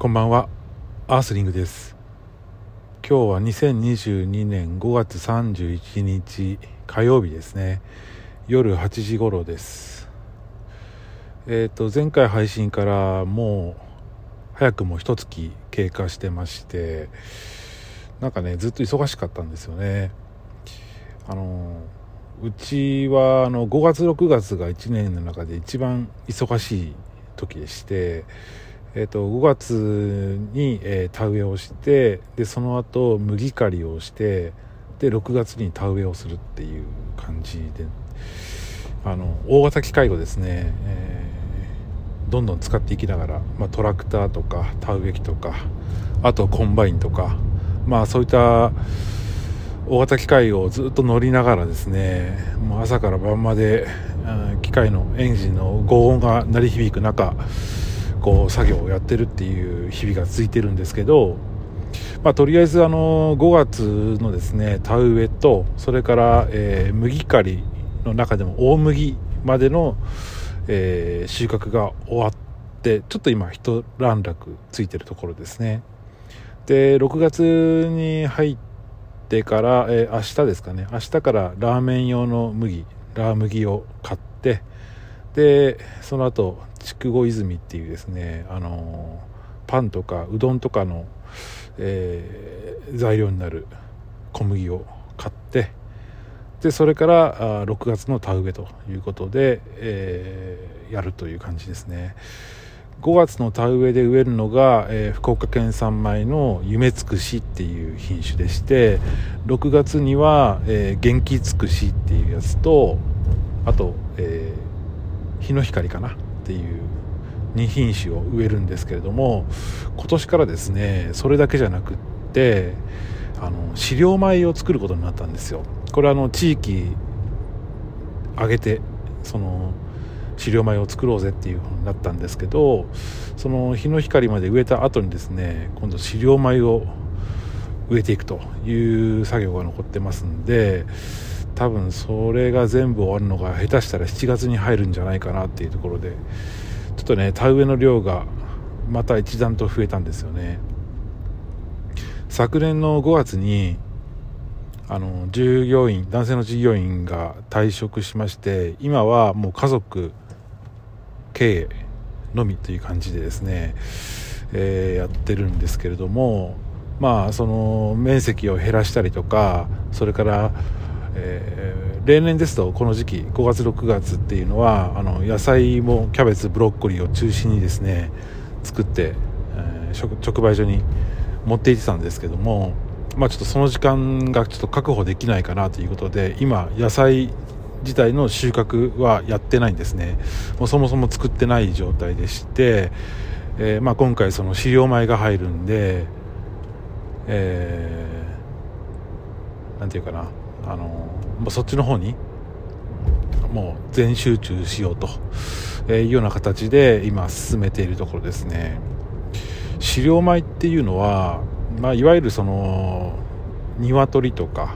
こんばんは、アースリングです。今日は2022年5月31日火曜日ですね。夜8時頃です。前回配信からもう早くも1月経過してまして、なんかねずっと忙しかったんですよね。うちは5月6月が1年の中で一番忙しい時でして、5月に、田植えをして、でその後麦刈りをして、で6月に田植えをするっていう感じで、大型機械をですね、どんどん使っていきながら、トラクターとか田植え機とか、あとコンバインとか、そういった大型機械をずっと乗りながらですね、もう朝から晩まで機械のエンジンの轟音が鳴り響く中、こう作業をやってるっていう日々が続いてるんですけど、とりあえず5月のですね田植えと、それから麦刈りの中でも大麦までの収穫が終わって、ちょっと今一段落ついてるところですね。で6月に入ってから、明日ですかね、明日からラーメン用のラー麦を買って、でその後筑後泉っていうですね、パンとかうどんとかの、材料になる小麦を買って、でそれから6月の田植えということで、やるという感じですね。5月の田植えで植えるのが、福岡県産米の夢つくしっていう品種でして、6月には、元気つくしっていうやつと、あと、日の光かなっていう2品種を植えるんですけれども、今年からですねそれだけじゃなくって、飼料米を作ることになったんですよ。これは地域上げて飼料米を作ろうぜっていう風になったんですけど、その日の光まで植えた後にですね、今度飼料米を植えていくという作業が残ってますんで、多分それが全部終わるのが下手したら7月に入るんじゃないかなっていうところで、ちょっとね田植えの量がまた一段と増えたんですよね。昨年の5月に男性の従業員が退職しまして、今はもう家族経営のみという感じでですね、やってるんですけれども、その面積を減らしたりとか、それから、例年ですとこの時期5月6月っていうのは野菜もキャベツブロッコリーを中心にですね作って、直売所に持って行ってたんですけども、ちょっとその時間がちょっと確保できないかなということで、今野菜自体の収穫はやってないんですね。もうそもそも作ってない状態でして、今回その飼料米が入るんで、そっちの方にもう全集中しようというような形で今進めているところですね。飼料米っていうのは、いわゆる鶏とか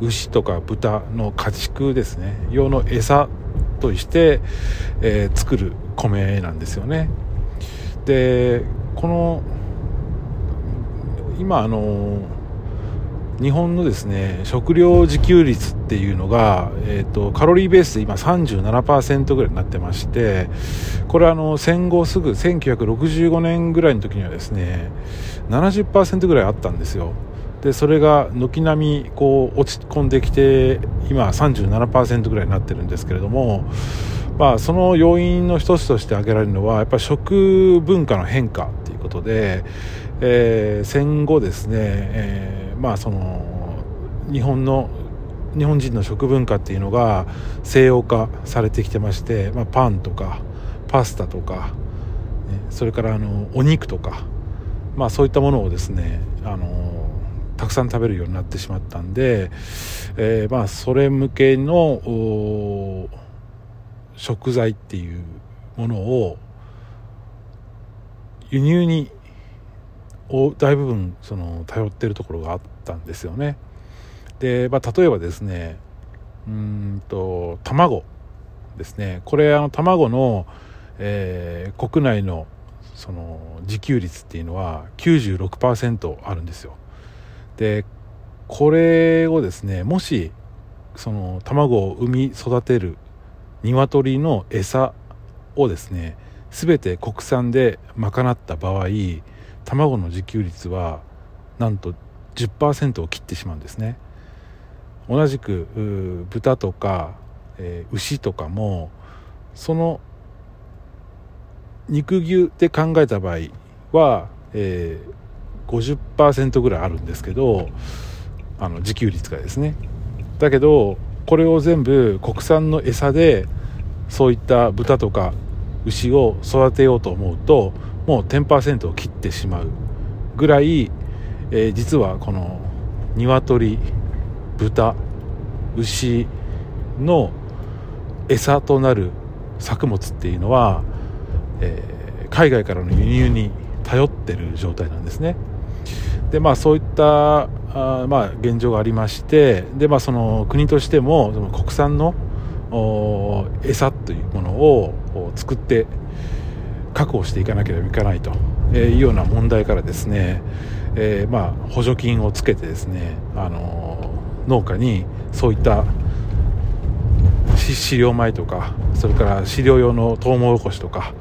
牛とか豚の家畜ですね用の餌として、作る米なんですよね。でこの今日本のですね食料自給率っていうのが、カロリーベースで今 37% ぐらいになってまして、これは戦後すぐ1965年ぐらいの時にはですね 70% ぐらいあったんですよ。でそれが軒並みこう落ち込んできて、今 37% ぐらいになってるんですけれども、その要因の一つとして挙げられるのはやっぱり食文化の変化ということで、戦後ですね、日本人の食文化っていうのが西洋化されてきてまして、パンとかパスタとか、それからお肉とか、そういったものをですねたくさん食べるようになってしまったんで、それ向けの食材っていうものを輸入に大部分頼ってるところがあったんですよね。で、例えばですね卵ですね、これ卵の、国内のその自給率っていうのは 96% あるんですよ。でこれをですね、もしその卵を産み育てる鶏の餌をですね全て国産で賄った場合、卵の自給率はなんと 10% を切ってしまうんですね。同じく豚とか牛とかもその肉牛で考えた場合は、50% ぐらいあるんですけど、あの自給率がですね、だけどこれを全部国産の餌でそういった豚とか牛を育てようと思うともう 10% を切ってしまうぐらい、実はこの鶏、豚、牛の餌となる作物っていうのは、海外からの輸入に頼ってる状態なんですね。でそういった現状がありまして、で、その国としても国産の餌というものを作って確保していかなければいけないというような問題からですね、補助金をつけてですね、農家にそういった飼料米とか、それから飼料用のトウモロコシとか、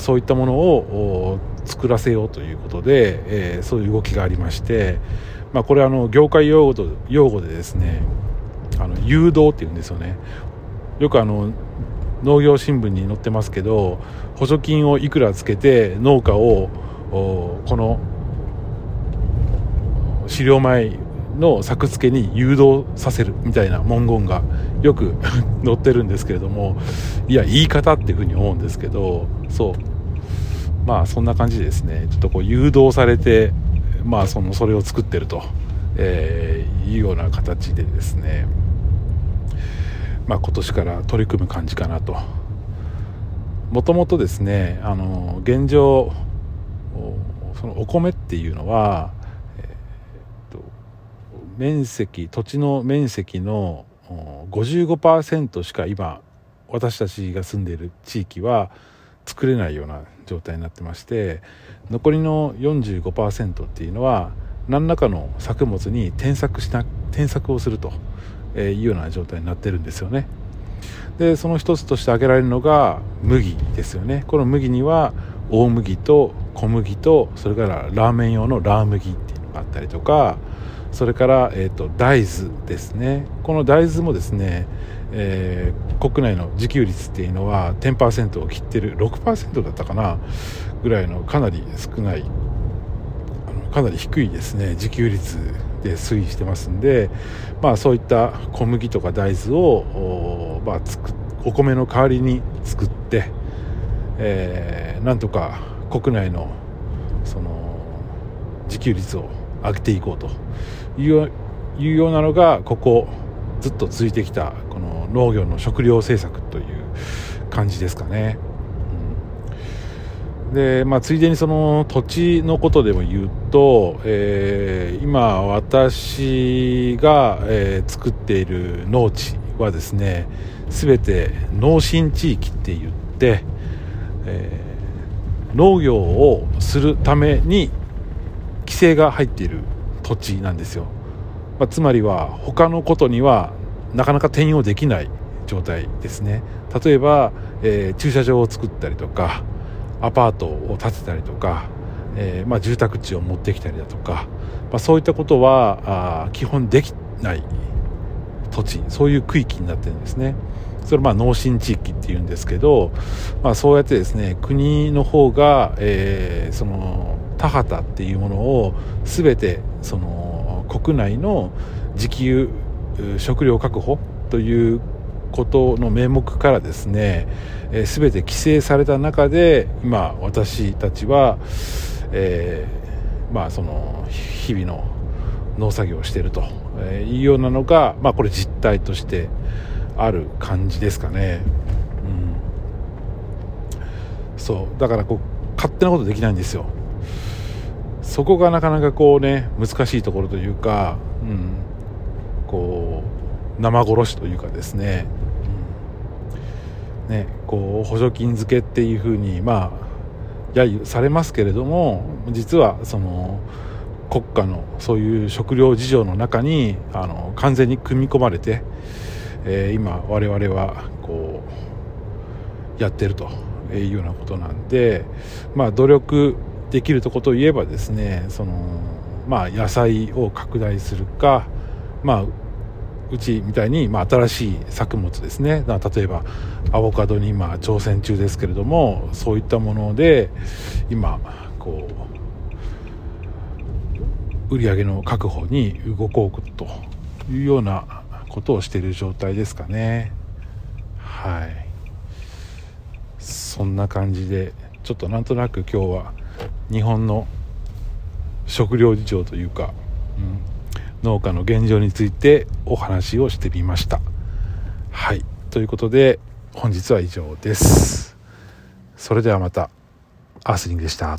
そういったものを作らせようということで、そういう動きがありまして、これは業界用語でですね、誘導っていうんですよね。よく農業新聞に載ってますけど、補助金をいくらつけて農家をこの飼料米の作付けに誘導させるみたいな文言がよく載ってるんですけれども、いや言い方っていうふうに思うんですけど、そんな感じですね。ちょっとこう誘導されて、それを作ってると、いうような形でですね、今年から取り組む感じかなと。もともとですね、現状そのお米っていうのは、土地の面積の 55% しか今私たちが住んでいる地域は作れないような状態になってまして、残りの 45% っていうのは何らかの作物に転作をするというような状態になってるんですよね。でその一つとして挙げられるのが麦ですよね。この麦には大麦と小麦と、それからラーメン用のラー麦っていうのがあったりとか、それから、大豆ですね。この大豆もですね、国内の自給率っていうのは 10% を切ってる 6% だったかなぐらいのかなり少ない、かなり低いですね自給率で推移してますんで、そういった小麦とか大豆をお米の代わりに作って、なんとか国内のその自給率を上げていこうというようなのが、ここずっと続いてきたこの農業の食料政策という感じですかね。でついでにその土地のことでも言うと、今私が、作っている農地はですね、全て農心地域って言って、農業をするために規制が入っている土地なんですよ。つまりは他のことにはなかなか転用できない状態ですね。例えば、駐車場を作ったりとか、アパートを建てたりとか、住宅地を持ってきたりだとか、そういったことは基本できない土地、そういう区域になってるんですね。それ農心地域っていうんですけど、そうやってですね、国の方が、その田畑っていうものを全てその国内の自給食料確保ということの名目からですね、全て規制された中で今私たちは、その日々の農作業をしているというようなのが、これ実態としてある感じですかね。だからこう勝手なことできないんですよ。そこがなかなかこうね、難しいところというか、こう生殺しというかですね、補助金付けっていうふうに揶揄されますけれども、実はその国家のそういう食料事情の中に完全に組み込まれて、今我々はこうやってるというようなことなんで、まあ、努力できるとこといえばですね、その、まあ、野菜を拡大するか、まあ、うちみたいに、まあ、新しい作物ですね、例えばアボカドに今挑戦中ですけれども、そういったもので今こう売り上げの確保に動こうというようなことをしている状態ですかね。はい、そんな感じでちょっとなんとなく今日は日本の食料事情というか、農家の現状についてお話をしてみました。はい、ということで本日は以上です。それではまた。アースリングでした。